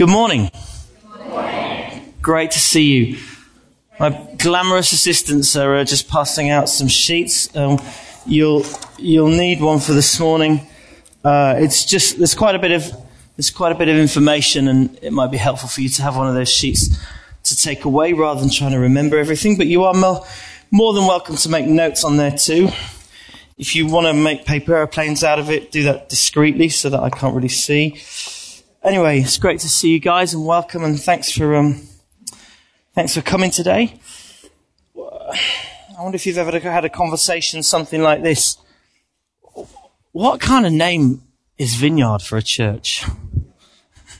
Good morning. Good morning. Great to see you. My glamorous assistants are just passing out some sheets. You'll need one for this morning. There's quite a bit of information, and it might be helpful for you to have one of those sheets to take away rather than trying to remember everything. But you are more than welcome to make notes on there too. If you want to make paper airplanes out of it, do that discreetly so that I can't really see. Anyway, it's great to see you guys and welcome, and thanks for coming today. I wonder if you've ever had a conversation something like this. What kind of name is Vineyard for a church?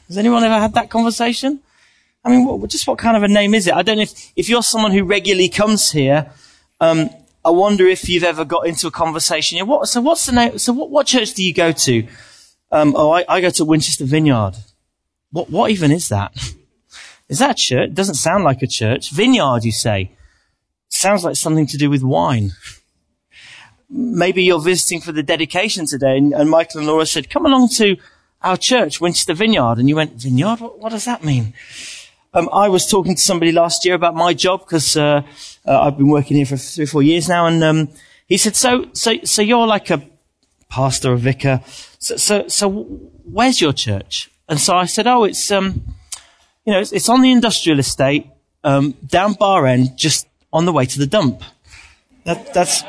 Has anyone ever had that conversation? I mean, what kind of a name is it? I don't know if you're someone who regularly comes here. I wonder if you've ever got into a conversation. You know, what's the name? So what church do you go to? I go to Winchester Vineyard. What even is that? Is that a church? It doesn't sound like a church. Vineyard, you say. Sounds like something to do with wine. Maybe you're visiting for the dedication today, and Michael and Laura said, come along to our church, Winchester Vineyard. And you went, Vineyard? What does that mean? I was talking to somebody last year about my job, because I've been working here for 3 or 4 years now, and he said, so you're like a pastor or vicar. So where's your church? And so I said, oh, it's on the industrial estate, down Bar End, just on the way to the dump. That's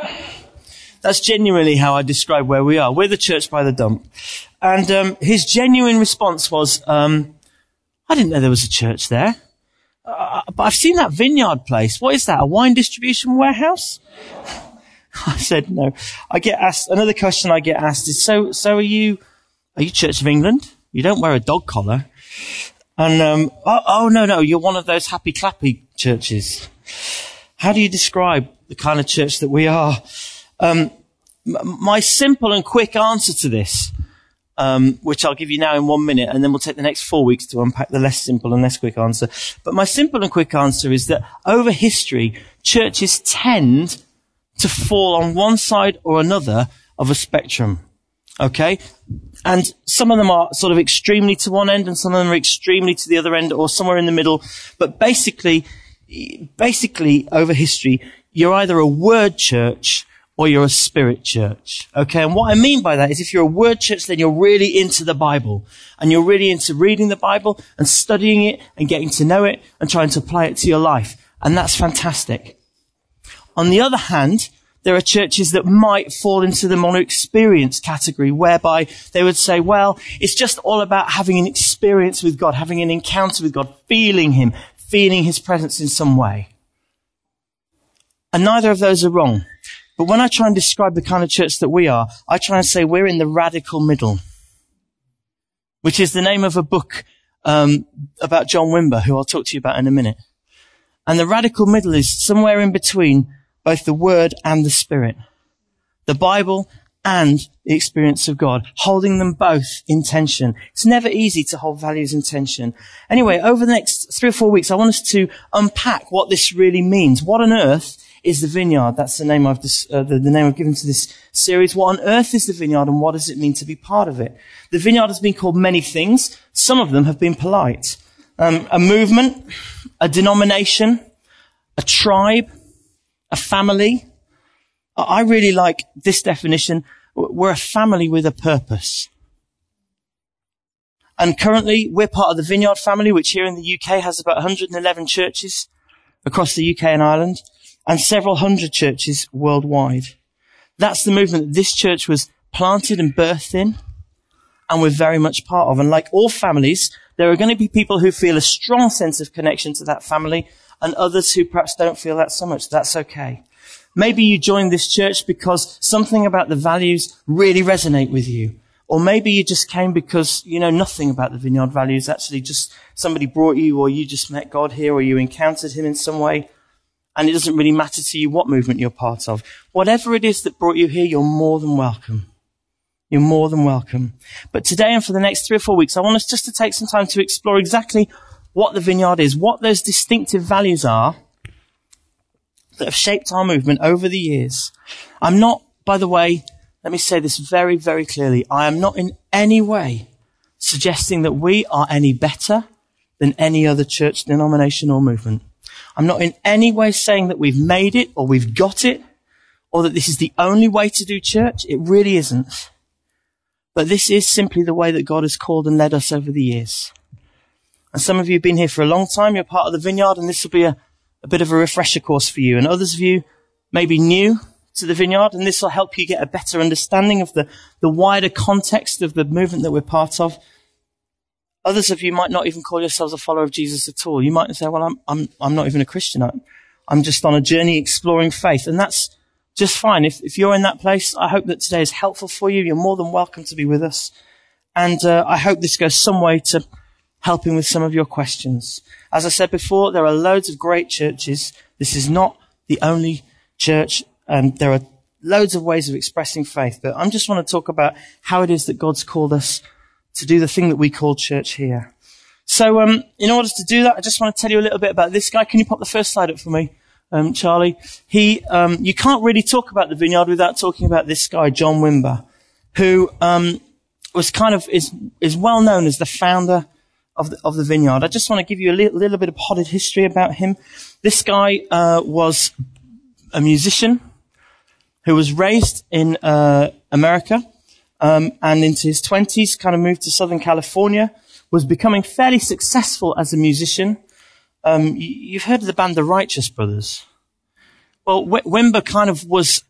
genuinely how I describe where we are. We're the church by the dump. And his genuine response was, I didn't know there was a church there. But I've seen that vineyard place. What is that, a wine distribution warehouse? I said no. I get asked another question. I get asked is so. Are you Church of England? You don't wear a dog collar, and no, you're one of those happy clappy churches. How do you describe the kind of church that we are? My simple and quick answer to this, which I'll give you now in 1 minute, and then we'll take the next 4 weeks to unpack the less simple and less quick answer. But my simple and quick answer is that over history, churches tend to fall on one side or another of a spectrum, okay? And some of them are sort of extremely to one end, and some of them are extremely to the other end, or somewhere in the middle. But basically, over history, you're either a word church or you're a spirit church, okay? And what I mean by that is, if you're a word church, then you're really into the Bible, and you're really into reading the Bible and studying it and getting to know it and trying to apply it to your life, and that's fantastic. On the other hand, there are churches that might fall into the mono-experience category, whereby they would say, well, it's just all about having an experience with God, having an encounter with God, feeling Him, feeling His presence in some way. And neither of those are wrong. But when I try and describe the kind of church that we are, I try and say we're in the radical middle, which is the name of a book about John Wimber, who I'll talk to you about in a minute. And the radical middle is somewhere in between both the Word and the Spirit, the Bible and the experience of God, holding them both in tension. It's never easy to hold values in tension. Anyway, over the next 3 or 4 weeks, I want us to unpack what this really means. What on earth is the vineyard? That's the name I've given to this series. What on earth is the vineyard, and what does it mean to be part of it? The vineyard has been called many things. Some of them have been polite. A movement, a denomination, a tribe, a family. I really like this definition. We're a family with a purpose. And currently, we're part of the Vineyard family, which here in the UK has about 111 churches across the UK and Ireland, and several hundred churches worldwide. That's the movement that this church was planted and birthed in, and we're very much part of. And like all families, there are going to be people who feel a strong sense of connection to that family, and others who perhaps don't feel that so much. That's okay. Maybe you joined this church because something about the values really resonate with you. Or maybe you just came because you know nothing about the Vineyard values. Actually, just somebody brought you, or you just met God here, or you encountered Him in some way. And it doesn't really matter to you what movement you're part of. Whatever it is that brought you here, you're more than welcome. You're more than welcome. But today and for the next 3 or 4 weeks, I want us just to take some time to explore exactly what the Vineyard is, what those distinctive values are that have shaped our movement over the years. I'm not, by the way, let me say this very, very clearly. I am not in any way suggesting that we are any better than any other church denomination or movement. I'm not in any way saying that we've made it or we've got it or that this is the only way to do church. It really isn't. But this is simply the way that God has called and led us over the years. And some of you have been here for a long time. You're part of the Vineyard, and this will be a bit of a refresher course for you. And others of you may be new to the Vineyard, and this will help you get a better understanding of the wider context of the movement that we're part of. Others of you might not even call yourselves a follower of Jesus at all. You might say, well, I'm not even a Christian. I'm just on a journey exploring faith. And that's just fine. If you're in that place, I hope that today is helpful for you. You're more than welcome to be with us. And I hope this goes some way to helping with some of your questions. As I said before, there are loads of great churches. This is not the only church. There are loads of ways of expressing faith. But I just want to talk about how it is that God's called us to do the thing that we call church here. So in order to do that, I just want to tell you a little bit about this guy. Can you pop the first slide up for me? Charlie, you can't really talk about the Vineyard without talking about this guy, John Wimber, who, was kind of, is well known as the founder of the Vineyard. I just want to give you a little bit of potted history about him. This guy, was a musician who was raised in, America, and into his 20s, kind of moved to Southern California, was becoming fairly successful as a musician. You've heard of the band The Righteous Brothers. Well, Wimber kind of was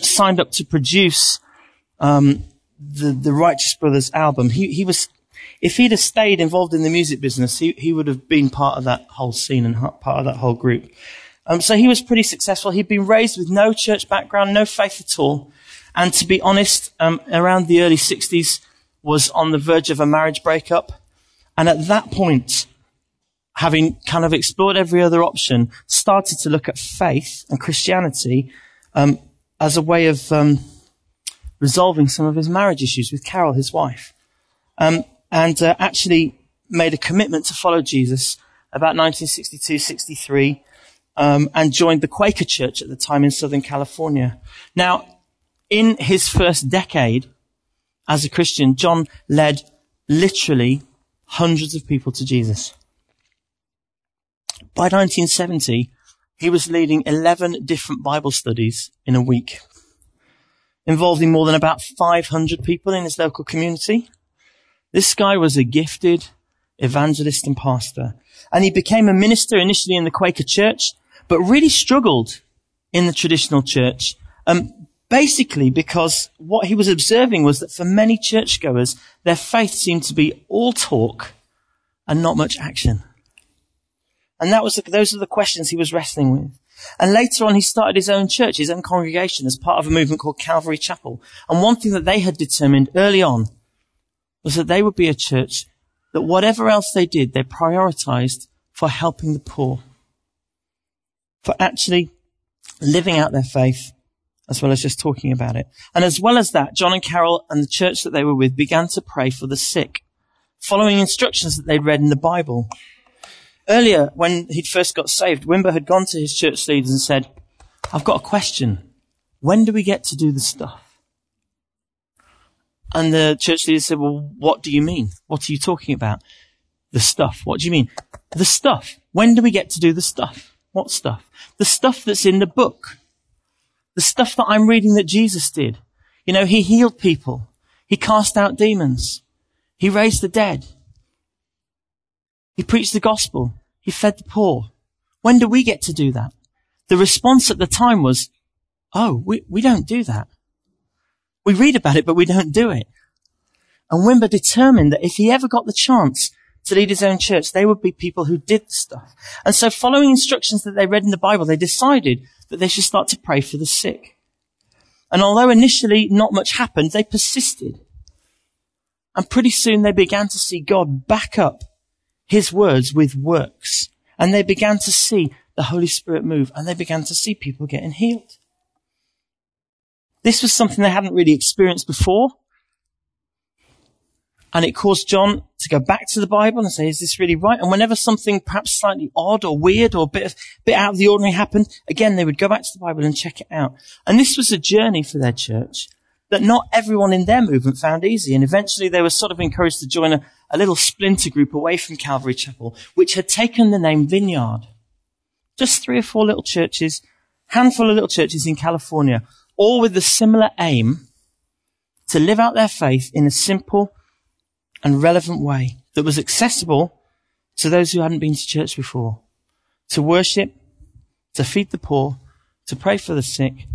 signed up to produce the Righteous Brothers album. He was, if he'd have stayed involved in the music business, he would have been part of that whole scene and part of that whole group. So he was pretty successful. He'd been raised with no church background, no faith at all. And to be honest, around the early 60s was on the verge of a marriage breakup. And at that point, having kind of explored every other option, started to look at faith and Christianity as a way of resolving some of his marriage issues with Carol, his wife, and actually made a commitment to follow Jesus about 1962-63 and joined the Quaker Church at the time in Southern California. Now, in his first decade as a Christian, John led literally hundreds of people to Jesus. By 1970, he was leading 11 different Bible studies in a week, involving more than about 500 people in his local community. This guy was a gifted evangelist and pastor, and he became a minister initially in the Quaker Church, but really struggled in the traditional church, basically because what he was observing was that for many churchgoers, their faith seemed to be all talk and not much action. And that was those are the questions he was wrestling with. And later on, he started his own church, his own congregation, as part of a movement called Calvary Chapel. And one thing that they had determined early on was that they would be a church that whatever else they did, they prioritized for helping the poor, for actually living out their faith, as well as just talking about it. And as well as that, John and Carol and the church that they were with began to pray for the sick, following instructions that they'd read in the Bible. Earlier, when he'd first got saved, Wimber had gone to his church leaders and said, I've got a question. When do we get to do the stuff? And the church leaders said, well, what do you mean? What are you talking about? The stuff. What do you mean? The stuff. When do we get to do the stuff? What stuff? The stuff that's in the book. The stuff that I'm reading that Jesus did. You know, he healed people. He cast out demons. He raised the dead. He preached the gospel. He fed the poor. When do we get to do that? The response at the time was, oh, we don't do that. We read about it, but we don't do it. And Wimber determined that if he ever got the chance to lead his own church, they would be people who did the stuff. And so following instructions that they read in the Bible, they decided that they should start to pray for the sick. And although initially not much happened, they persisted. And pretty soon they began to see God back up his words with works. And they began to see the Holy Spirit move, and they began to see people getting healed. This was something they hadn't really experienced before. And it caused John to go back to the Bible and say, is this really right? And whenever something perhaps slightly odd or weird or a bit out of the ordinary happened, again, they would go back to the Bible and check it out. And this was a journey for their church that not everyone in their movement found easy. And eventually they were sort of encouraged to join a little splinter group away from Calvary Chapel, which had taken the name Vineyard. Just three or four little churches, handful of little churches in California, all with the similar aim to live out their faith in a simple and relevant way that was accessible to those who hadn't been to church before, to worship, to feed the poor, to pray for the sick,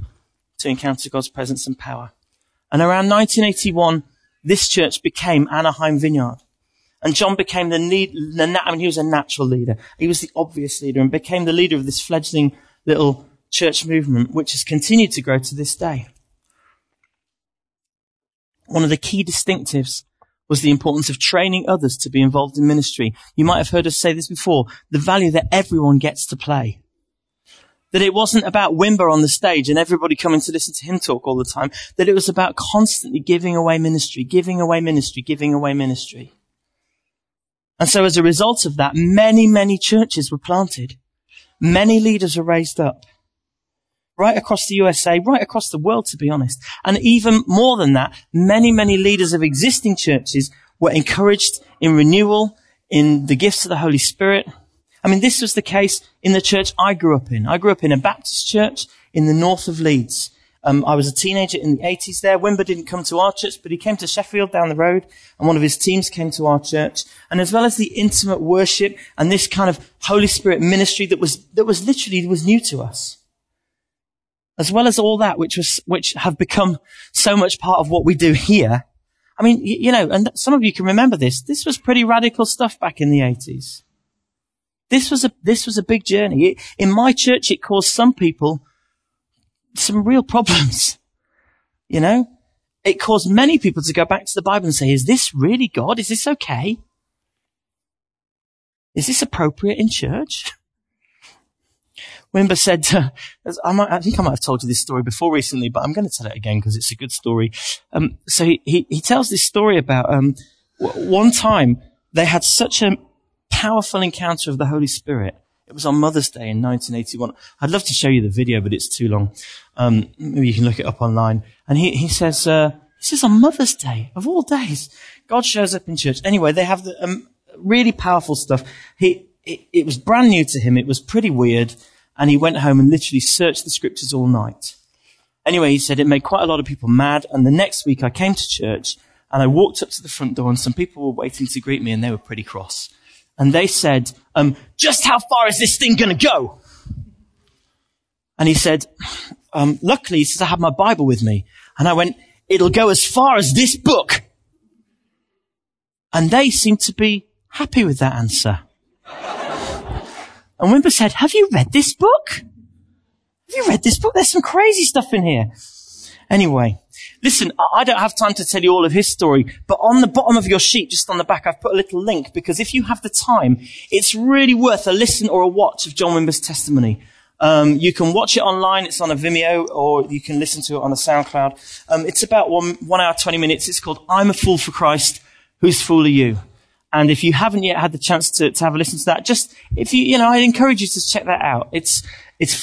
to encounter God's presence and power. And around 1981, this church became Anaheim Vineyard. And John became he was a natural leader. He was the obvious leader and became the leader of this fledgling little church movement, which has continued to grow to this day. One of the key distinctives was the importance of training others to be involved in ministry. You might have heard us say this before, the value that everyone gets to play. That it wasn't about Wimber on the stage and everybody coming to listen to him talk all the time. That it was about constantly giving away ministry. And so as a result of that, many, many churches were planted. Many leaders were raised up. Right across the USA, right across the world, to be honest. And even more than that, many, many leaders of existing churches were encouraged in renewal, in the gifts of the Holy Spirit. I mean, this was the case in the church I grew up in. I grew up in a Baptist church in the north of Leeds. I was a teenager in the 80s there. Wimber didn't come to our church, but he came to Sheffield down the road, and one of his teams came to our church. And as well as the intimate worship and this kind of Holy Spirit ministry that was literally new to us, as well as all that, which have become so much part of what we do here. I mean, you know, and some of you can remember this. This was pretty radical stuff back in the 80s. This was a big journey. In my church, it caused some people some real problems. You know, it caused many people to go back to the Bible and say, is this really God? Is this okay? Is this appropriate in church? Wimber said, I think I might have told you this story before recently, but I'm going to tell it again because it's a good story. So he tells this story about one time they had such a powerful encounter of the Holy Spirit. It was on Mother's Day in 1981. I'd love to show you the video, but it's too long. Maybe you can look it up online. And he says on Mother's Day, of all days, God shows up in church. Anyway, they have the really powerful stuff. It was brand new to him. It was pretty weird. And he went home and literally searched the scriptures all night. Anyway, he said it made quite a lot of people mad. And the next week I came to church and I walked up to the front door and some people were waiting to greet me and they were pretty cross. And they said, just how far is this thing going to go? And he said, luckily, he says, I had my Bible with me. And I went, it'll go as far as this book. And they seemed to be happy with that answer. And Wimber said, have you read this book? There's some crazy stuff in here. Anyway, listen, I don't have time to tell you all of his story, but on the bottom of your sheet, just on the back, I've put a little link, because if you have the time, it's really worth a listen or a watch of John Wimber's testimony. You can watch it online. It's on a Vimeo, or you can listen to it on a SoundCloud. It's about 1 hour, 20 minutes. It's called I'm a Fool for Christ. Whose Fool Are You? And if you haven't yet had the chance to have a listen to that, just, if you know, I'd encourage you to check that out. It's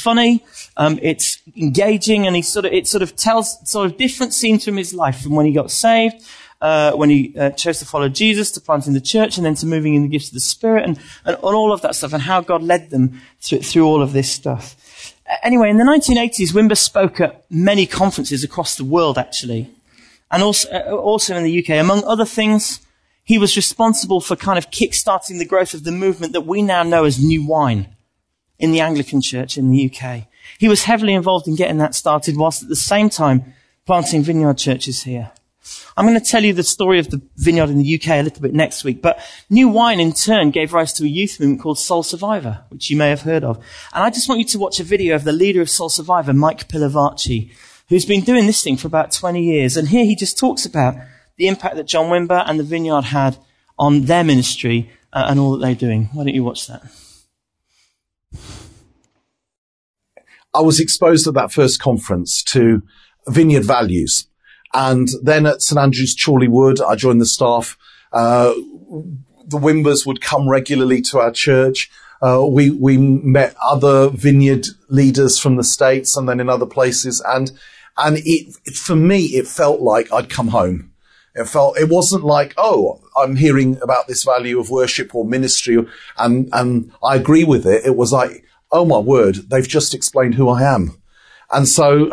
funny, it's engaging, and it tells different scenes from his life, from when he got saved, when he chose to follow Jesus, to planting the church, and then to moving in the gifts of the Spirit, and all of that stuff, and how God led them through all of this stuff. Anyway, in the 1980s, Wimber spoke at many conferences across the world, actually, and also in the UK, among other things. He was responsible for kind of kickstarting the growth of the movement that we now know as New Wine in the Anglican Church in the UK. He was heavily involved in getting that started, whilst at the same time planting vineyard churches here. I'm going to tell you the story of the vineyard in the UK a little bit next week, but New Wine in turn gave rise to a youth movement called Soul Survivor, which you may have heard of. And I just want you to watch a video of the leader of Soul Survivor, Mike Pilavachi, who's been doing this thing for about 20 years. And here he just talks about the impact that John Wimber and the Vineyard had on their ministry and all that they're doing. Why don't you watch that? I was exposed at that first conference to Vineyard values. And then at St Andrew's Chorley Wood, I joined the staff. The Wimbers would come regularly to our church. We met other Vineyard leaders from the States and then in other places. And And it for me, it felt like I'd come home. It wasn't like, oh, I'm hearing about this value of worship or ministry and I agree with it. It was like, oh my word, they've just explained who I am. And so,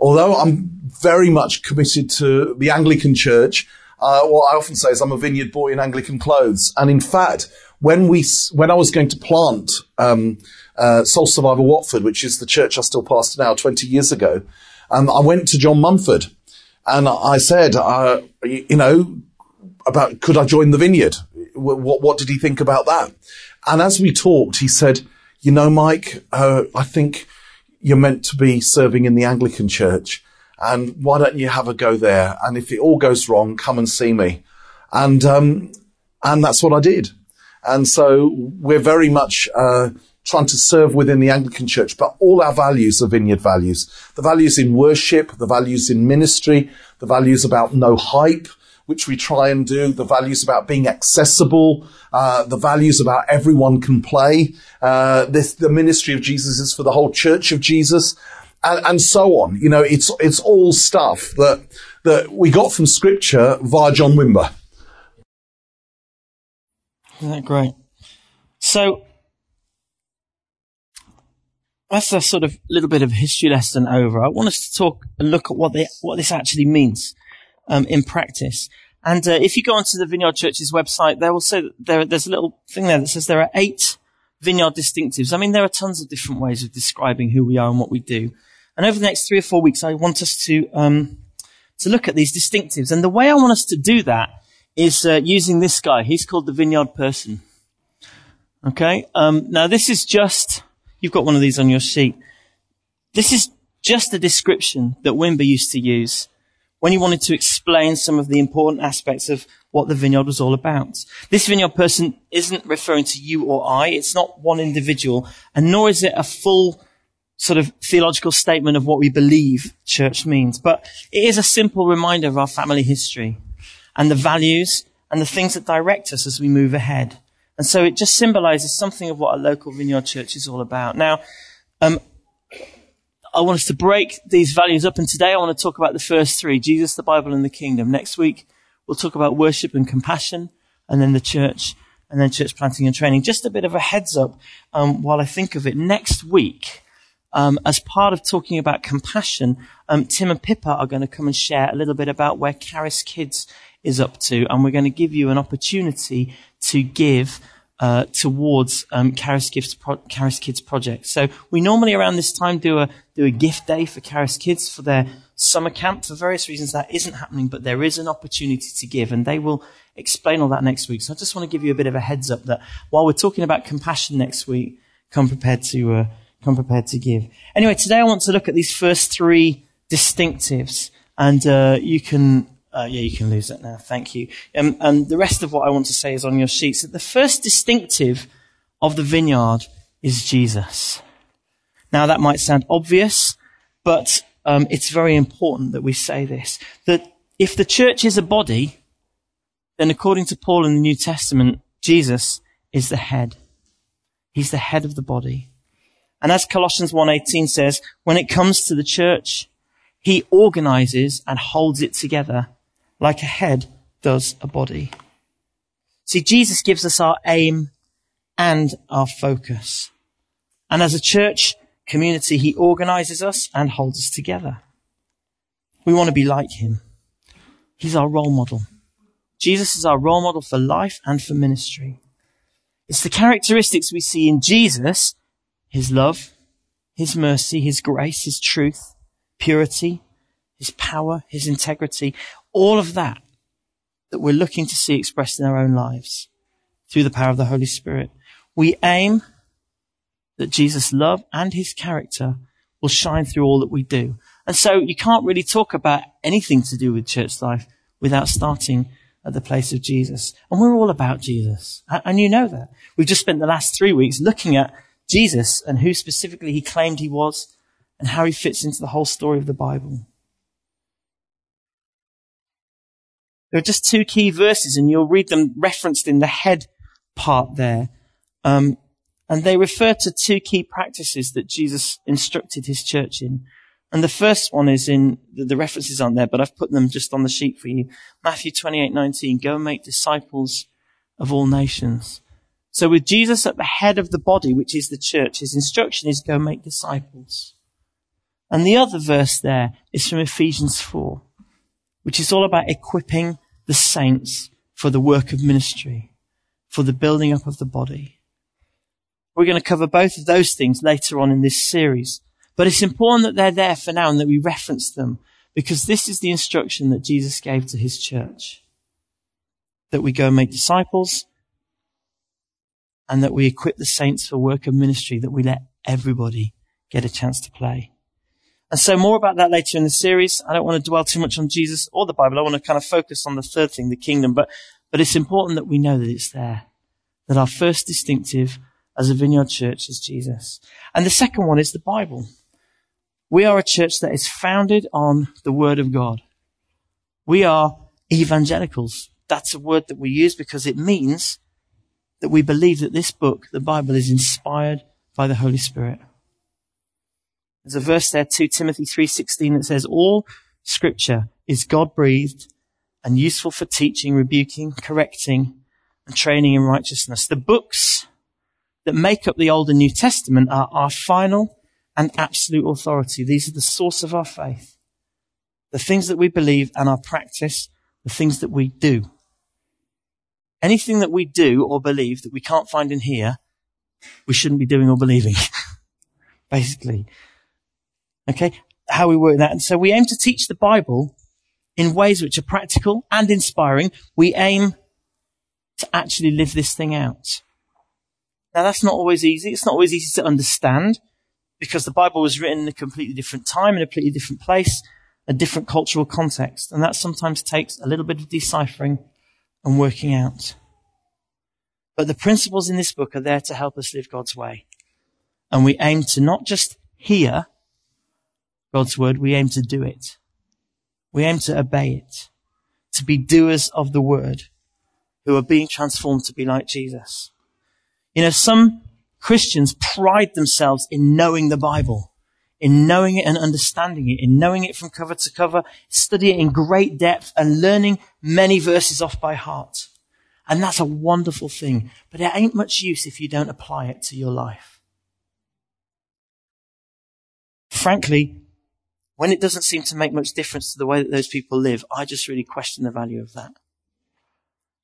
although I'm very much committed to the Anglican Church, what I often say is I'm a vineyard boy in Anglican clothes. And in fact, when I was going to plant Soul Survivor Watford, which is the church I still pastor now, 20 years ago, I went to John Mumford and I said, about could I join the vineyard? What did he think about that? And as we talked, he said, you know, Mike, I think you're meant to be serving in the Anglican Church. And why don't you have a go there? And if it all goes wrong, come and see me. And that's what I did. And so we're very much trying to serve within the Anglican Church, but all our values are vineyard values. The values in worship, the values in ministry, the values about no hype, which we try and do, the values about being accessible, the values about everyone can play, the ministry of Jesus is for the whole church of Jesus. And so on. You know, it's all stuff that we got from scripture via John Wimber. Isn't that great? So that's a sort of little bit of history lesson over. I want us to talk and look at what this actually means in practice. And if you go onto the Vineyard Church's website, they will say that there's a little thing there that says there are 8 Vineyard distinctives. I mean, there are tons of different ways of describing who we are and what we do. And over the next 3 or 4 weeks, I want us to look at these distinctives. And the way I want us to do that is using this guy. He's called the Vineyard Person. Okay? Now, this is just... You've got one of these on your sheet. This is just a description that Wimber used to use when he wanted to explain some of the important aspects of what the vineyard was all about. This vineyard person isn't referring to you or I. It's not one individual, and nor is it a full sort of theological statement of what we believe church means. But it is a simple reminder of our family history and the values and the things that direct us as we move ahead. And so it just symbolizes something of what a local vineyard church is all about. Now, I want us to break these values up. And today I want to talk about the first 3, Jesus, the Bible, and the kingdom. Next week, we'll talk about worship and compassion, and then the church, and then church planting and training. Just a bit of a heads up while I think of it. Next week, as part of talking about compassion, Tim and Pippa are going to come and share a little bit about where Karis Kids is up to. And we're going to give you an opportunity to give towards Karis Kids project. So we normally around this time do a gift day for Karis Kids for their summer camp. For various reasons that isn't happening, but there is an opportunity to give, and they will explain all that next week. So I just want to give you a bit of a heads up that while we're talking about compassion next week, come prepared to give. Anyway, today I want to look at these first 3 distinctives, and you can lose that now. Thank you. And the rest of what I want to say is on your sheets. So the first distinctive of the vineyard is Jesus. Now, that might sound obvious, but it's very important that we say this, that if the church is a body, then according to Paul in the New Testament, Jesus is the head. He's the head of the body. And as Colossians 1:18 says, when it comes to the church, he organizes and holds it together like a head does a body. See, Jesus gives us our aim and our focus. And as a church community, he organizes us and holds us together. We want to be like him. He's our role model. Jesus is our role model for life and for ministry. It's the characteristics we see in Jesus, his love, his mercy, his grace, his truth, purity, his power, his integrity, all of that we're looking to see expressed in our own lives through the power of the Holy Spirit. We aim that Jesus' love and his character will shine through all that we do. And so you can't really talk about anything to do with church life without starting at the place of Jesus. And we're all about Jesus. And you know that. We've just spent the last 3 weeks looking at Jesus and who specifically he claimed he was and how he fits into the whole story of the Bible. There are just 2 key verses, and you'll read them referenced in the head part there. And they refer to 2 key practices that Jesus instructed his church in. And the first one is in, the references aren't there, but I've put them just on the sheet for you. Matthew 28:19, go and make disciples of all nations. So with Jesus at the head of the body, which is the church, his instruction is go and make disciples. And the other verse there is from Ephesians 4, which is all about equipping the saints for the work of ministry, for the building up of the body. We're going to cover both of those things later on in this series. But it's important that they're there for now and that we reference them, because this is the instruction that Jesus gave to his church, that we go and make disciples and that we equip the saints for work of ministry, that we let everybody get a chance to play. And so more about that later in the series. I don't want to dwell too much on Jesus or the Bible. I want to kind of focus on the third thing, the kingdom. But it's important that we know that it's there, that our first distinctive as a Vineyard church is Jesus. And the second one is the Bible. We are a church that is founded on the Word of God. We are evangelicals. That's a word that we use because it means that we believe that this book, the Bible, is inspired by the Holy Spirit. There's a verse there, 2 Timothy 3:16, that says, all Scripture is God-breathed and useful for teaching, rebuking, correcting, and training in righteousness. The books that make up the Old and New Testament are our final and absolute authority. These are the source of our faith, the things that we believe and our practice, the things that we do. Anything that we do or believe that we can't find in here, we shouldn't be doing or believing, basically. Okay, how we work that. And so we aim to teach the Bible in ways which are practical and inspiring. We aim to actually live this thing out. Now, that's not always easy. It's not always easy to understand, because the Bible was written in a completely different time, in a completely different place, a different cultural context. And that sometimes takes a little bit of deciphering and working out. But the principles in this book are there to help us live God's way. And we aim to not just hear God's word, we aim to do it. We aim to obey it, to be doers of the word who are being transformed to be like Jesus. You know, some Christians pride themselves in knowing the Bible, in knowing it and understanding it, in knowing it from cover to cover, studying it in great depth and learning many verses off by heart. And that's a wonderful thing, but it ain't much use if you don't apply it to your life. Frankly, when it doesn't seem to make much difference to the way that those people live, I just really question the value of that.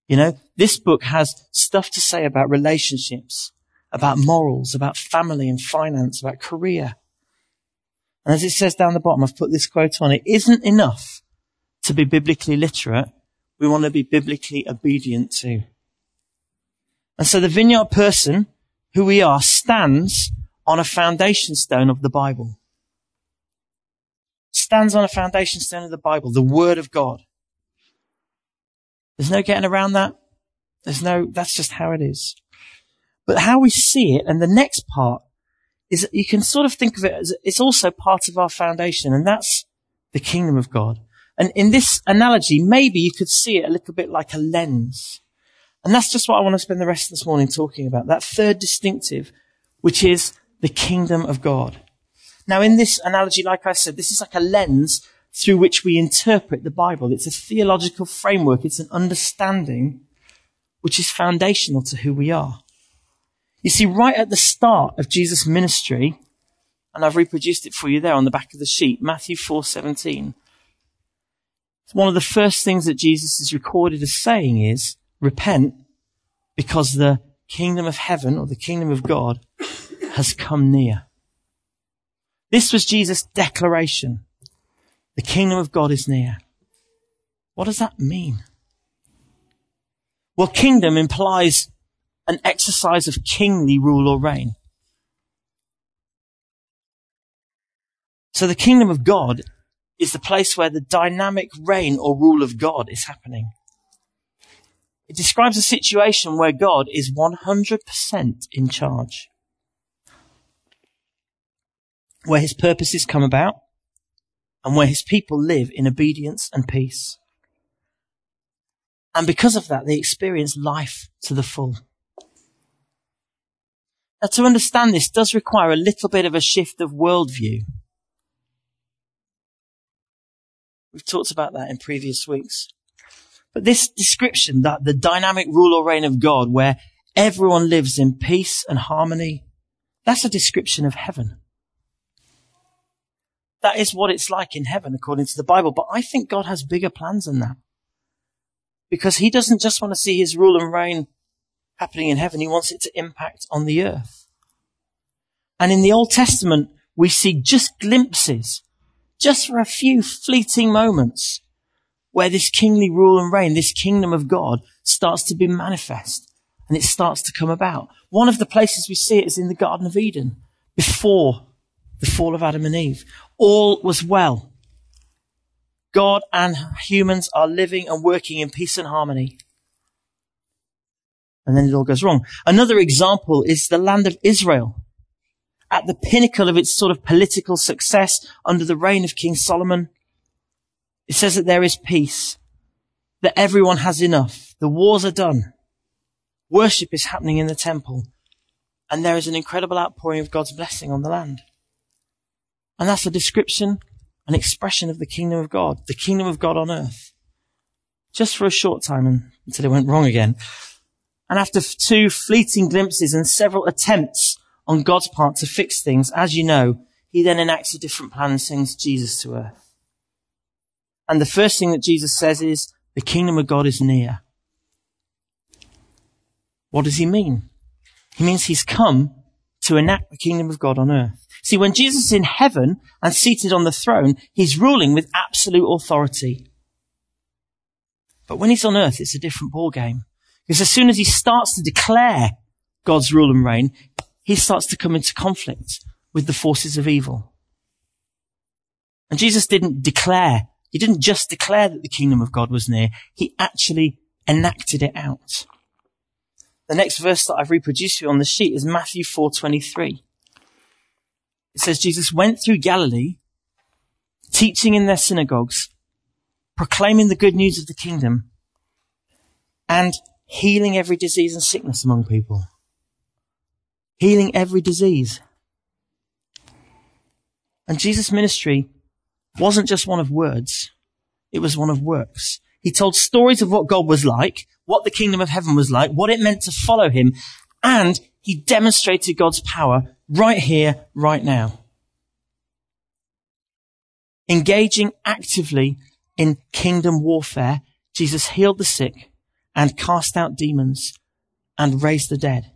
You know, this book has stuff to say about relationships, about morals, about family and finance, about career. And as it says down the bottom, I've put this quote on, it isn't enough to be biblically literate. We want to be biblically obedient too. And so the Vineyard person, who we are, stands on a foundation stone of the Bible. Stands on a foundation stone of the Bible, the Word of God. There's no getting around that. That's just how it is. But how we see it, and the next part is that you can sort of think of it as it's also part of our foundation, and that's the kingdom of God. And in this analogy, maybe you could see it a little bit like a lens. And that's just what I want to spend the rest of this morning talking about, that third distinctive, which is the kingdom of God. Now, in this analogy, like I said, this is like a lens through which we interpret the Bible. It's a theological framework. It's an understanding which is foundational to who we are. You see, right at the start of Jesus' ministry, and I've reproduced it for you there on the back of the sheet, Matthew 4:17. It's one of the first things that Jesus is recorded as saying is, repent, because the kingdom of heaven, or the kingdom of God, has come near. This was Jesus' declaration. The kingdom of God is near. What does that mean? Well, kingdom implies an exercise of kingly rule or reign. So the kingdom of God is the place where the dynamic reign or rule of God is happening. It describes a situation where God is 100% in charge, where his purposes come about, and where his people live in obedience and peace. And because of that, they experience life to the full. Now, to understand this does require a little bit of a shift of worldview. We've talked about that in previous weeks. But this description, that the dynamic rule or reign of God where everyone lives in peace and harmony, that's a description of heaven. That is what it's like in heaven, according to the Bible. But I think God has bigger plans than that, because he doesn't just want to see his rule and reign happening in heaven. He wants it to impact on the earth. And in the Old Testament, we see just glimpses, just for a few fleeting moments, where this kingly rule and reign, this kingdom of God, starts to be manifest and it starts to come about. One of the places we see it is in the Garden of Eden, before the fall of Adam and Eve. All was well. God and humans are living and working in peace and harmony. And then it all goes wrong. Another example is the land of Israel. At the pinnacle of its sort of political success under the reign of King Solomon, it says that there is peace, that everyone has enough, the wars are done, worship is happening in the temple, and there is an incredible outpouring of God's blessing on the land. And that's a description, an expression of the kingdom of God on earth. Just for a short time, and until it went wrong again. And after two fleeting glimpses and several attempts on God's part to fix things, as you know, he then enacts a different plan and sends Jesus to earth. And the first thing that Jesus says is, the kingdom of God is near. What does he mean? He means he's come to enact the kingdom of God on earth. See, when Jesus is in heaven and seated on the throne, he's ruling with absolute authority. But when he's on earth, it's a different ballgame. Because as soon as he starts to declare God's rule and reign, he starts to come into conflict with the forces of evil. And Jesus didn't declare, he didn't just declare that the kingdom of God was near, he actually enacted it out. The next verse that I've reproduced for you on the sheet is Matthew 4:23. It says, Jesus went through Galilee, teaching in their synagogues, proclaiming the good news of the kingdom, and healing every disease and sickness among people. Healing every disease. And Jesus' ministry wasn't just one of words. It was one of works. He told stories of what God was like, what the kingdom of heaven was like, what it meant to follow him. And he demonstrated God's power right here, right now. Engaging actively in kingdom warfare, Jesus healed the sick and cast out demons and raised the dead.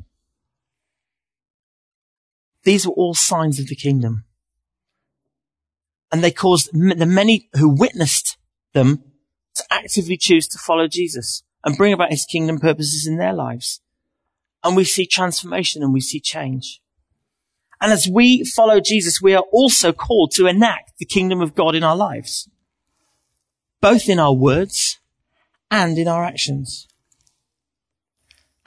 These were all signs of the kingdom. And they caused the many who witnessed them to actively choose to follow Jesus and bring about his kingdom purposes in their lives. And we see transformation and we see change. And as we follow Jesus, we are also called to enact the kingdom of God in our lives, both in our words and in our actions.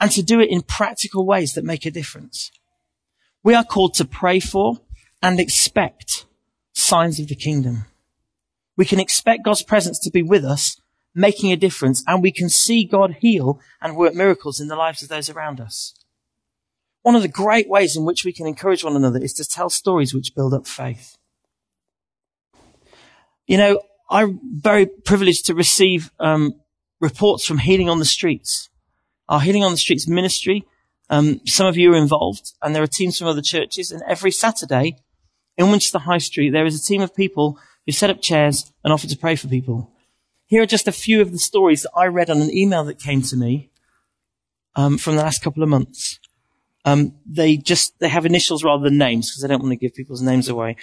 And to do it in practical ways that make a difference. We are called to pray for and expect signs of the kingdom. We can expect God's presence to be with us, making a difference, and we can see God heal and work miracles in the lives of those around us. One of the great ways in which we can encourage one another is to tell stories which build up faith. You know, I'm very privileged to receive reports from Healing on the Streets. Our Healing on the Streets ministry, some of you are involved, and there are teams from other churches, and every Saturday in Winchester High Street there is a team of people who set up chairs and offer to pray for people. Here are just a few of the stories that I read on an email that came to me from the last couple of months. They have initials rather than names, because I don't want to give people's names away.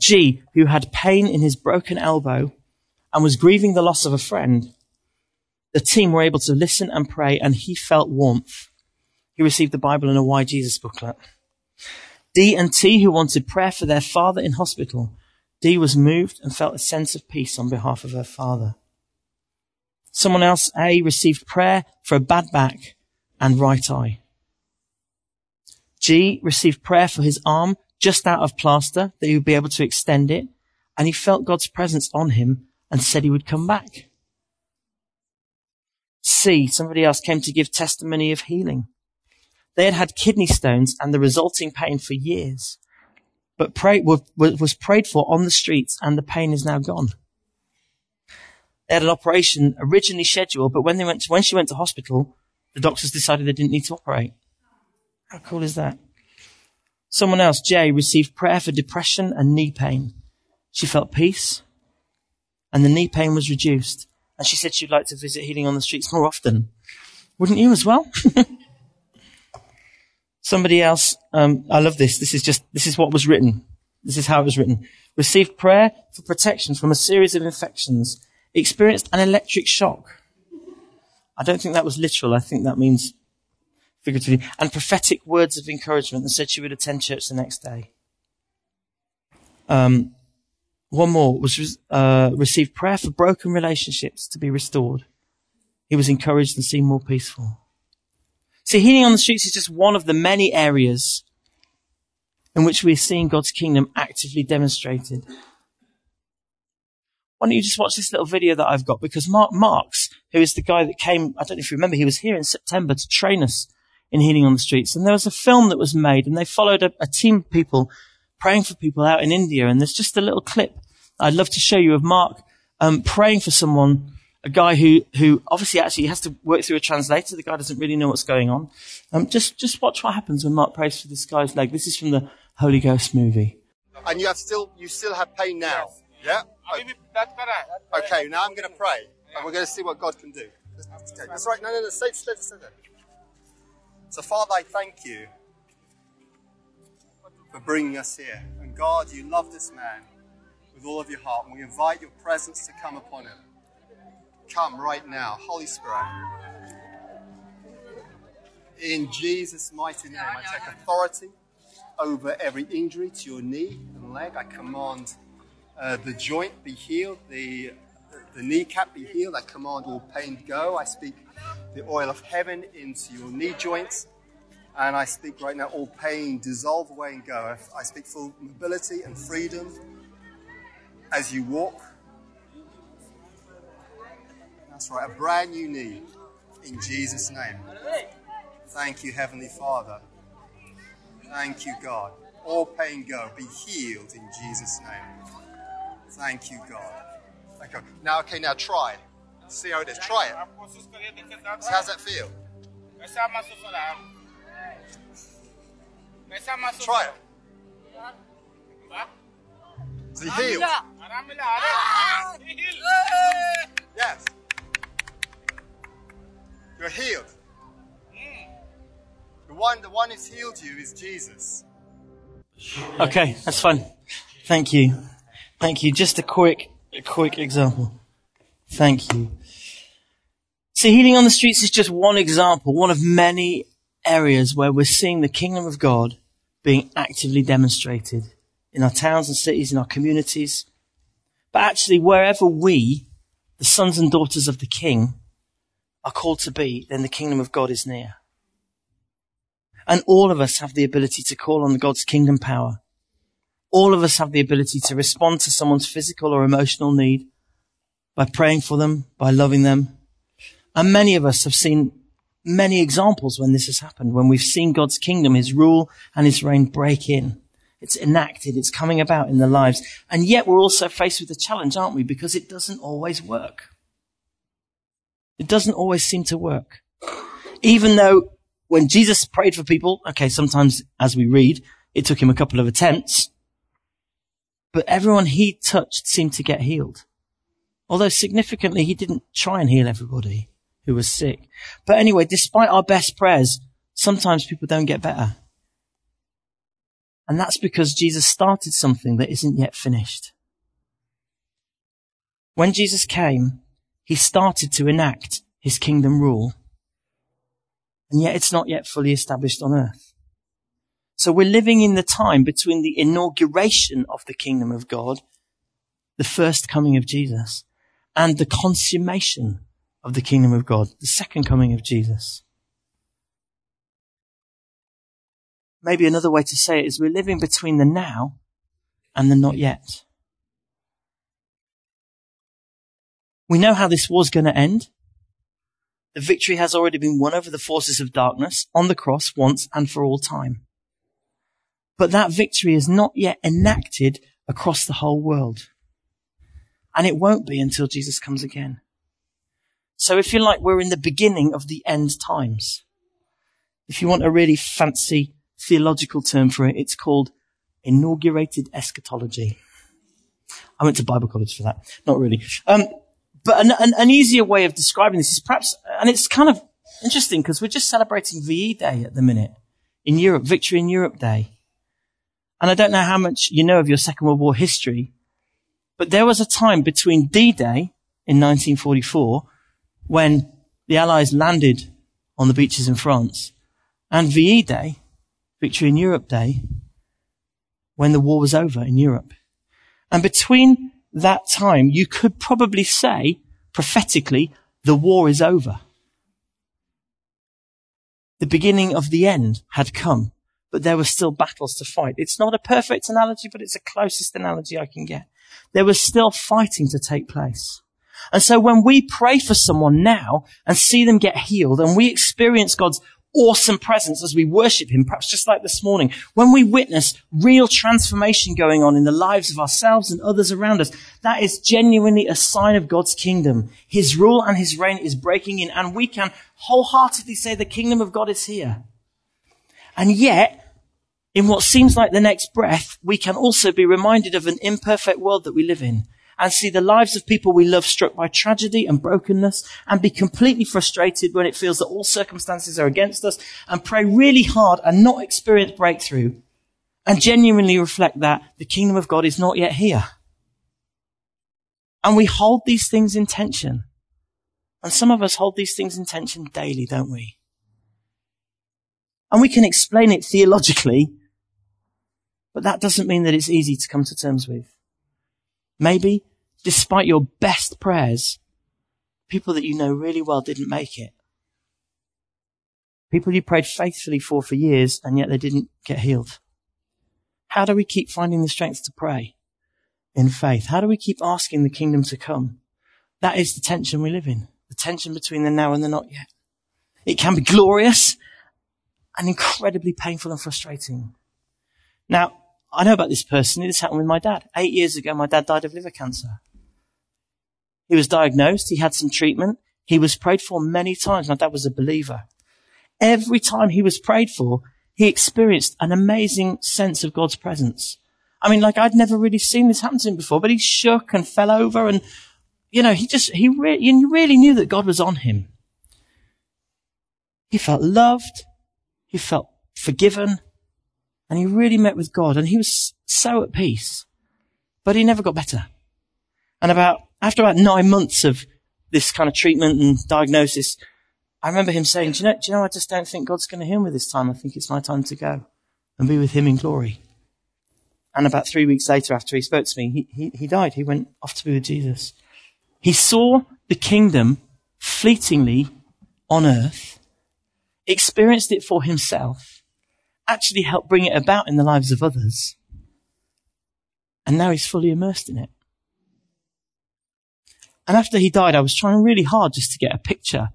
G, who had pain in his broken elbow and was grieving the loss of a friend. The team were able to listen and pray, and he felt warmth. He received the Bible and a Why Jesus booklet. D and T, who wanted prayer for their father in hospital. D was moved and felt a sense of peace on behalf of her father. Someone else, A, received prayer for a bad back and right eye. G received prayer for his arm just out of plaster, that he would be able to extend it, and he felt God's presence on him and said he would come back. C, somebody else came to give testimony of healing. They had had kidney stones and the resulting pain for years, but was prayed for on the streets, and the pain is now gone. They had an operation originally scheduled, but when she went to hospital, the doctors decided they didn't need to operate. How cool is that? Someone else, Jay, received prayer for depression and knee pain. She felt peace, and the knee pain was reduced. And she said she'd like to visit Healing on the Streets more often. Wouldn't you as well? Somebody else, I love this. This is what was written. This is how it was written. Received prayer for protection from a series of infections. Experienced an electric shock. I don't think that was literal. I think that means figuratively. And prophetic words of encouragement, and said she would attend church the next day. One more was received prayer for broken relationships to be restored. He was encouraged and seemed more peaceful. See, Healing on the Streets is just one of the many areas in which we are seeing God's kingdom actively demonstrated. Why don't you just watch this little video that I've got? Because Mark Marks, who is the guy that came, I don't know if you remember, he was here in September to train us in Healing on the Streets. And there was a film that was made, and they followed a team of people praying for people out in India. And there's just a little clip I'd love to show you of Mark praying for someone, a guy who obviously actually has to work through a translator. The guy doesn't really know what's going on. Just watch what happens when Mark prays for this guy's leg. This is from the Holy Ghost movie. And you still have pain now? Yes. Yeah? That's correct. Okay, now I'm going to pray, and we're going to see what God can do. Okay, that's right. No, say that. So, Father, I thank you for bringing us here. And God, you love this man with all of your heart, and we invite your presence to come upon him. Come right now, Holy Spirit. In Jesus' mighty name, I take authority over every injury to your knee and leg. I command the joint be healed, the kneecap be healed. I command all pain go. I speak the oil of heaven into your knee joints. And I speak right now, all pain dissolve away and go. I speak full mobility and freedom as you walk. That's right, a brand new knee in Jesus' name. Thank you, Heavenly Father. Thank you, God. All pain go, be healed in Jesus' name. Thank you, God. Okay, now try. See how it is. Try it. So how's that feel? Try it. Is he healed? Yes. You're healed. The one who's healed you is Jesus. Okay, that's fun. Thank you. Just a quick example. Thank you. See, Healing on the Streets is just one example, one of many areas where we're seeing the kingdom of God being actively demonstrated in our towns and cities, in our communities. But actually, wherever we, the sons and daughters of the King, are called to be, then the kingdom of God is near. And all of us have the ability to call on God's kingdom power. All of us have the ability to respond to someone's physical or emotional need by praying for them, by loving them. And many of us have seen many examples when this has happened, when we've seen God's kingdom, his rule and his reign break in. It's enacted, it's coming about in their lives. And yet we're also faced with a challenge, aren't we? Because it doesn't always work. It doesn't always seem to work. Even though when Jesus prayed for people, okay, sometimes as we read, it took him a couple of attempts, but everyone he touched seemed to get healed. Although significantly, he didn't try and heal everybody who was sick. But anyway, despite our best prayers, sometimes people don't get better. And that's because Jesus started something that isn't yet finished. When Jesus came, he started to enact his kingdom rule. And yet it's not yet fully established on earth. So we're living in the time between the inauguration of the kingdom of God, the first coming of Jesus, and the consummation of the kingdom of God, the second coming of Jesus. Maybe another way to say it is we're living between the now and the not yet. We know how this war's going to end. The victory has already been won over the forces of darkness on the cross once and for all time. But that victory is not yet enacted across the whole world. and it won't be until Jesus comes again. So if you like, we're in the beginning of the end times. If you want a really fancy theological term for it, it's called inaugurated eschatology. I went to Bible college for that. Not really. But an easier way of describing this is perhaps, and it's kind of interesting because we're just celebrating VE Day at the minute in Europe, Victory in Europe Day. And I don't know how much you know of your Second World War history, but there was a time between D-Day in 1944, when the Allies landed on the beaches in France, and VE Day, Victory in Europe Day, when the war was over in Europe. And between that time, you could probably say, prophetically, the war is over. The beginning of the end had come, but there were still battles to fight. It's not a perfect analogy, but it's the closest analogy I can get. There was still fighting to take place. And so when we pray for someone now and see them get healed, and we experience God's awesome presence as we worship him, perhaps just like this morning, when we witness real transformation going on in the lives of ourselves and others around us, that is genuinely a sign of God's kingdom. His rule and his reign is breaking in, and we can wholeheartedly say the kingdom of God is here. And yet, in what seems like the next breath, we can also be reminded of an imperfect world that we live in, and see the lives of people we love struck by tragedy and brokenness, and be completely frustrated when it feels that all circumstances are against us, and pray really hard and not experience breakthrough, and genuinely reflect that the kingdom of God is not yet here. And we hold these things in tension. And some of us hold these things in tension daily, don't we? And we can explain it theologically, but that doesn't mean that it's easy to come to terms with. Maybe, despite your best prayers, people that you know really well didn't make it. People you prayed faithfully for years, and yet they didn't get healed. How do we keep finding the strength to pray in faith? How do we keep asking the kingdom to come? That is the tension we live in, the tension between the now and the not yet. It can be glorious and incredibly painful and frustrating. Now, I know about this person. This happened with my dad. 8 years ago, my dad died of liver cancer. He was diagnosed. He had some treatment. He was prayed for many times. My dad was a believer. Every time he was prayed for, he experienced an amazing sense of God's presence. I mean, like, I'd never really seen this happen to him before, but he shook and fell over, and, you know, he really knew that God was on him. He felt loved. He felt forgiven. And he really met with God, and he was so at peace, but he never got better. And after about 9 months of this kind of treatment and diagnosis, I remember him saying, do you know, I just don't think God's going to heal me this time. I think it's my time to go and be with him in glory. And about 3 weeks later, after he spoke to me, he died. He went off to be with Jesus. He saw the kingdom fleetingly on earth, experienced it for himself, actually helped bring it about in the lives of others. And now he's fully immersed in it. And after he died, I was trying really hard just to get a picture,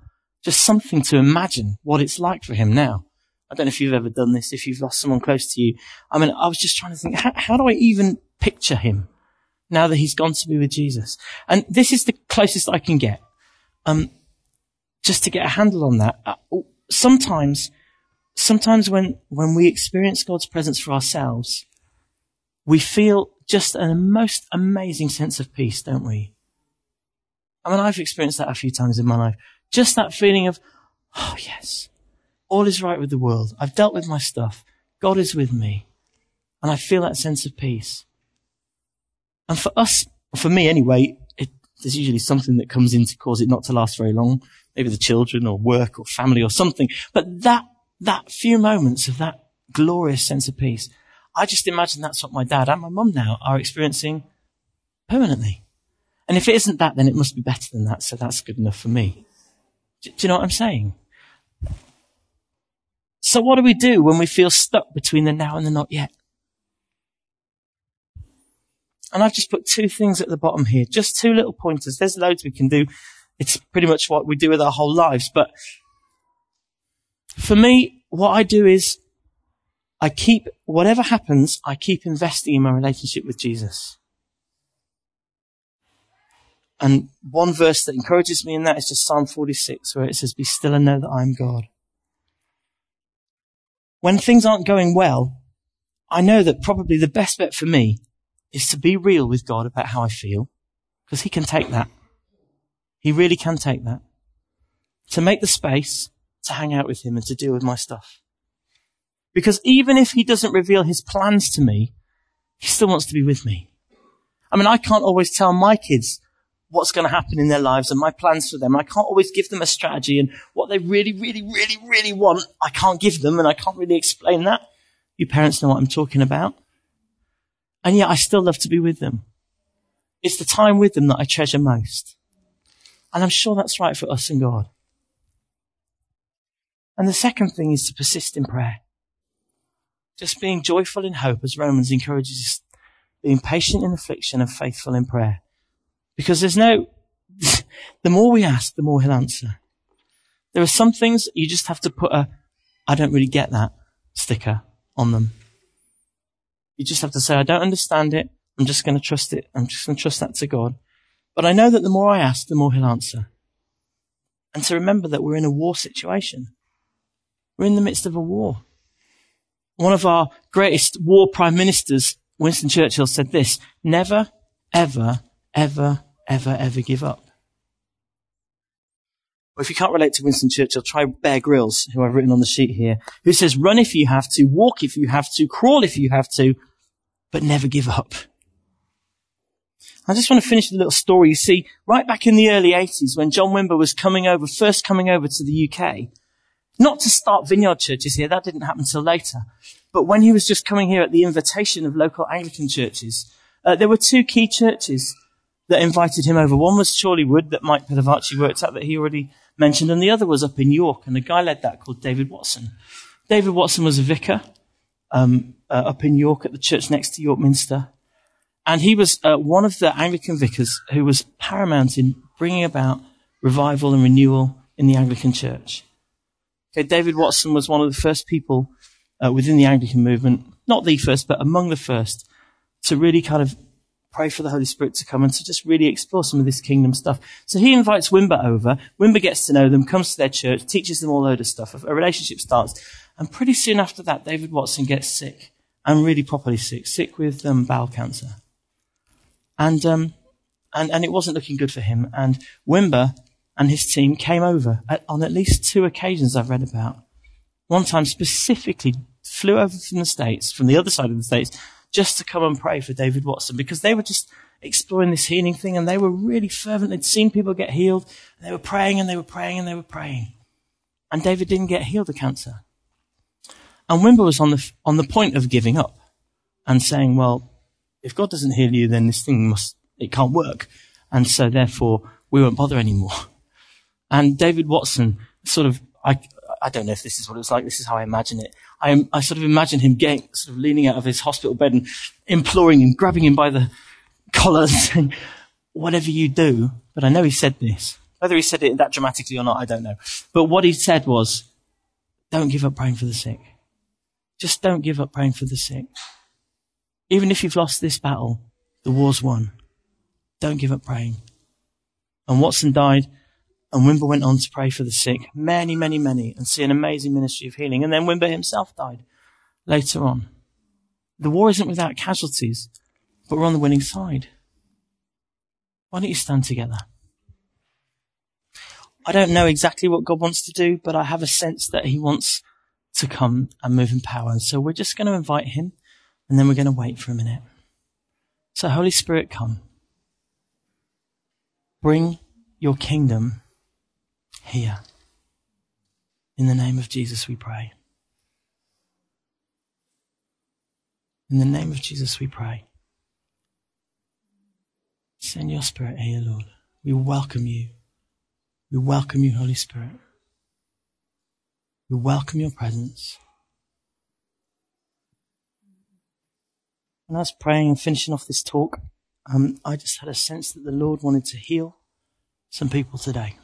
just something to imagine what it's like for him now. I don't know if you've ever done this, if you've lost someone close to you. I mean, I was just trying to think, how do I even picture him now that he's gone to be with Jesus? And this is the closest I can get, just to get a handle on that. Sometimes when we experience God's presence for ourselves, we feel just a most amazing sense of peace, don't we? I mean, I've experienced that a few times in my life. Just that feeling of, oh yes, all is right with the world. I've dealt with my stuff. God is with me. And I feel that sense of peace. And for us, for me anyway, there's usually something that comes in to cause it not to last very long. Maybe the children or work or family or something. But that few moments of that glorious sense of peace, I just imagine that's what my dad and my mum now are experiencing permanently. And if it isn't that, then it must be better than that, so that's good enough for me. Do you know what I'm saying? So what do we do when we feel stuck between the now and the not yet? And I've just put two things at the bottom here, just two little pointers. There's loads we can do. It's pretty much what we do with our whole lives, but for me, what I do is whatever happens, I keep investing in my relationship with Jesus. And one verse that encourages me in that is just Psalm 46, where it says, "Be still and know that I am God." When things aren't going well, I know that probably the best bet for me is to be real with God about how I feel, because he can take that. He really can take that. To make the space to hang out with him and to deal with my stuff. Because even if he doesn't reveal his plans to me, he still wants to be with me. I mean, I can't always tell my kids what's going to happen in their lives and my plans for them. I can't always give them a strategy, and what they really, really, really, really want, I can't give them, and I can't really explain that. You parents know what I'm talking about. And yet I still love to be with them. It's the time with them that I treasure most. And I'm sure that's right for us and God. And the second thing is to persist in prayer. Just being joyful in hope, as Romans encourages us, being patient in affliction and faithful in prayer. Because the more we ask, the more he'll answer. There are some things you just have to put a, "I don't really get that" sticker on them. You just have to say, "I don't understand it. I'm just going to trust it. I'm just going to trust that to God. But I know that the more I ask, the more he'll answer." And to remember that we're in a war situation. We're in the midst of a war. One of our greatest war prime ministers, Winston Churchill, said this: "Never, ever, ever, ever, ever give up." Well, if you can't relate to Winston Churchill, try Bear Grylls, who I've written on the sheet here, who says, "Run if you have to, walk if you have to, crawl if you have to, but never give up." I just want to finish with a little story. You see, right back in the early 80s, when John Wimber was first coming over to the UK, not to start Vineyard churches here, that didn't happen till later, but when he was just coming here at the invitation of local Anglican churches, there were two key churches that invited him over. One was Chorley Wood, that Mike Pilavachi worked at, that he already mentioned, and the other was up in York, and a guy led that called David Watson. David Watson was a vicar up in York at the church next to York Minster, and he was one of the Anglican vicars who was paramount in bringing about revival and renewal in the Anglican church. Okay, David Watson was one of the first people within the Anglican movement, not the first, but among the first, to really kind of pray for the Holy Spirit to come and to just really explore some of this kingdom stuff. So he invites Wimber over. Wimber gets to know them, comes to their church, teaches them all load of stuff. A relationship starts. And pretty soon after that, David Watson gets sick, and really properly sick with bowel cancer. And it wasn't looking good for him. And Wimber and his team came over on at least two occasions I've read about. One time specifically flew over from the States, from the other side of the States, just to come and pray for David Watson, because they were just exploring this healing thing, and they were really fervent. They'd seen people get healed, and they were praying and they were praying and they were praying. And David didn't get healed of cancer. And Wimber was on the point of giving up and saying, "Well, if God doesn't heal you, then this thing can't work. And so therefore we won't bother anymore." And David Watson sort of, I don't know if this is what it was like, this is how I imagine it. I sort of imagine him leaning out of his hospital bed and imploring him, grabbing him by the collar and saying, "Whatever you do," but I know he said this. Whether he said it that dramatically or not, I don't know. But what he said was, "Don't give up praying for the sick. Just don't give up praying for the sick. Even if you've lost this battle, the war's won. Don't give up praying." And Watson died. And Wimber went on to pray for the sick, many, many, many, and see an amazing ministry of healing. And then Wimber himself died later on. The war isn't without casualties, but we're on the winning side. Why don't you stand together? I don't know exactly what God wants to do, but I have a sense that he wants to come and move in power. And so we're just going to invite him, and then we're going to wait for a minute. So Holy Spirit, come. Bring your kingdom here. In the name of Jesus we pray. In the name of Jesus we pray. Send your Spirit here, Lord. We welcome you. We welcome you, Holy Spirit. We welcome your presence. When I was praying and finishing off this talk, I just had a sense that the Lord wanted to heal some people today.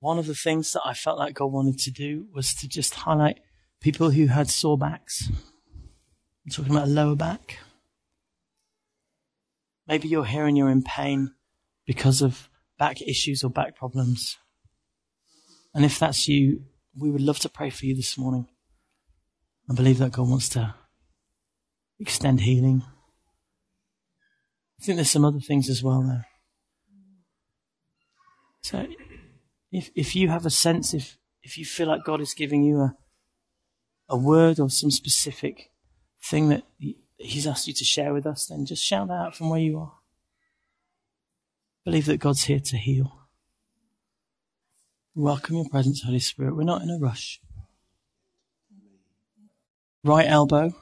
One of the things that I felt like God wanted to do was to just highlight people who had sore backs. I'm talking about a lower back. Maybe you're here and you're in pain because of back issues or back problems. And if that's you, we would love to pray for you this morning. I believe that God wants to extend healing. I think there's some other things as well, though. So if you have a sense, if you feel like God is giving you a word or some specific thing that he's asked you to share with us, then just shout that out from where you are. Believe that God's here to heal. Welcome your presence, Holy Spirit. We're not in a rush. Right elbow.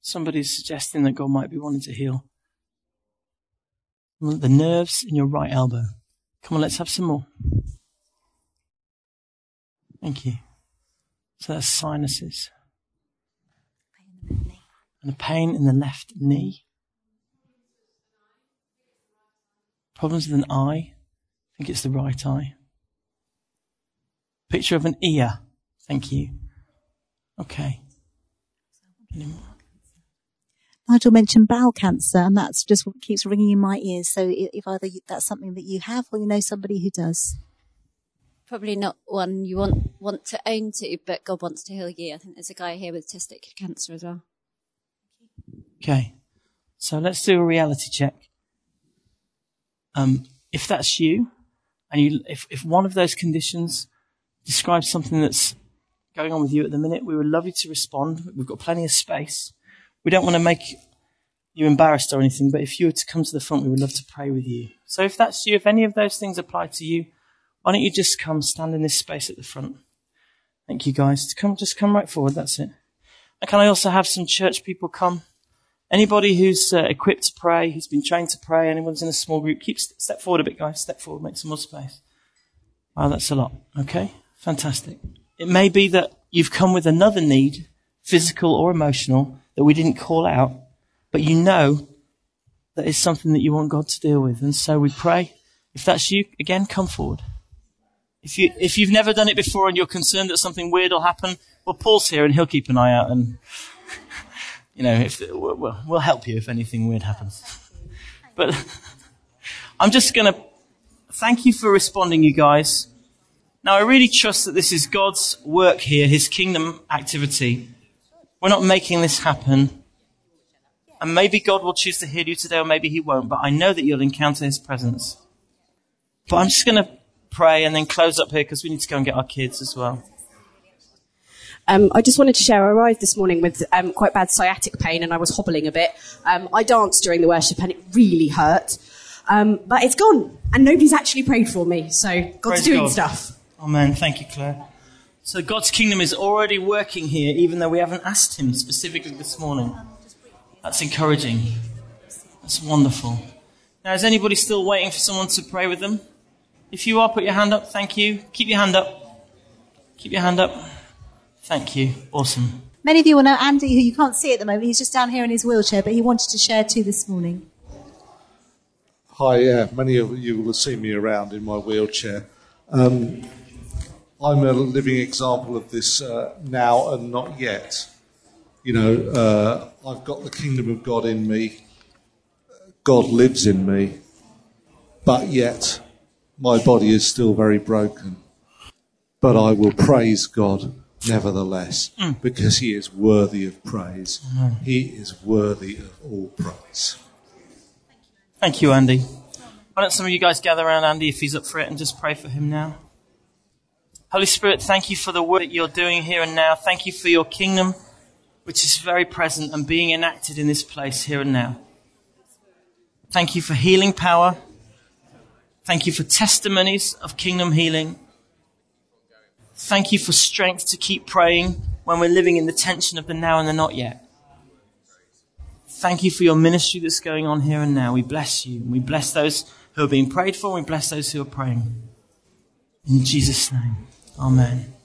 Somebody's suggesting that God might be wanting to heal. The nerves in your right elbow. Come on, let's have some more. Thank you. So that's sinuses. And a pain in the left knee. Problems with an eye. I think it's the right eye. Picture of an ear. Thank you. Okay. Any more? Nigel mentioned bowel cancer, and that's just what keeps ringing in my ears. So if either that's something that you have or you know somebody who does. Probably not one you want to own to, but God wants to heal you. I think there's a guy here with testicular cancer as well. Okay, so let's do a reality check. If that's you, and if one of those conditions describes something that's going on with you at the minute, we would love you to respond. We've got plenty of space. We don't want to make you embarrassed or anything, but if you were to come to the front, we would love to pray with you. So if that's you, if any of those things apply to you, why don't you just come stand in this space at the front? Thank you, guys. Just come right forward. That's it. And can I also have some church people come? Anybody who's equipped to pray, who's been trained to pray, anyone's in a small group, step forward a bit, guys. Step forward, make some more space. Wow, that's a lot. Okay, fantastic. It may be that you've come with another need, physical or emotional, that we didn't call out, but you know that it's something that you want God to deal with. And so we pray. If that's you, again, come forward. If you've never done it before and you're concerned that something weird will happen, well, Paul's here and he'll keep an eye out, and you know, we'll help you if anything weird happens. But I'm just going to thank you for responding, you guys. Now, I really trust that this is God's work here, his kingdom activity. We're not making this happen. And maybe God will choose to heal you today, or maybe he won't. But I know that you'll encounter his presence. But I'm just going to pray and then close up here because we need to go and get our kids as well. I just wanted to share, I arrived this morning with quite bad sciatic pain and I was hobbling a bit. I danced during the worship and it really hurt. But it's gone and nobody's actually prayed for me. So God's doing stuff. Amen. Thank you, Claire. So God's kingdom is already working here, even though we haven't asked him specifically this morning. That's encouraging. That's wonderful. Now, is anybody still waiting for someone to pray with them? If you are, put your hand up. Thank you. Keep your hand up. Keep your hand up. Thank you. Awesome. Many of you will know Andy, who you can't see at the moment. He's just down here in his wheelchair, but he wanted to share too this morning. Hi, yeah. Many of you will have seen me around in my wheelchair. I'm a living example of this now and not yet. You know, I've got the kingdom of God in me. God lives in me. But yet, my body is still very broken. But I will praise God. Nevertheless, because he is worthy of praise. He is worthy of all praise. Thank you, Andy. Why don't some of you guys gather around Andy if he's up for it and just pray for him now. Holy Spirit, thank you for the work that you're doing here and now. Thank you for your kingdom, which is very present and being enacted in this place here and now. Thank you for healing power. Thank you for testimonies of kingdom healing. Thank you for strength to keep praying when we're living in the tension of the now and the not yet. Thank you for your ministry that's going on here and now. We bless you. We bless those who are being prayed for. We bless those who are praying. In Jesus' name, amen.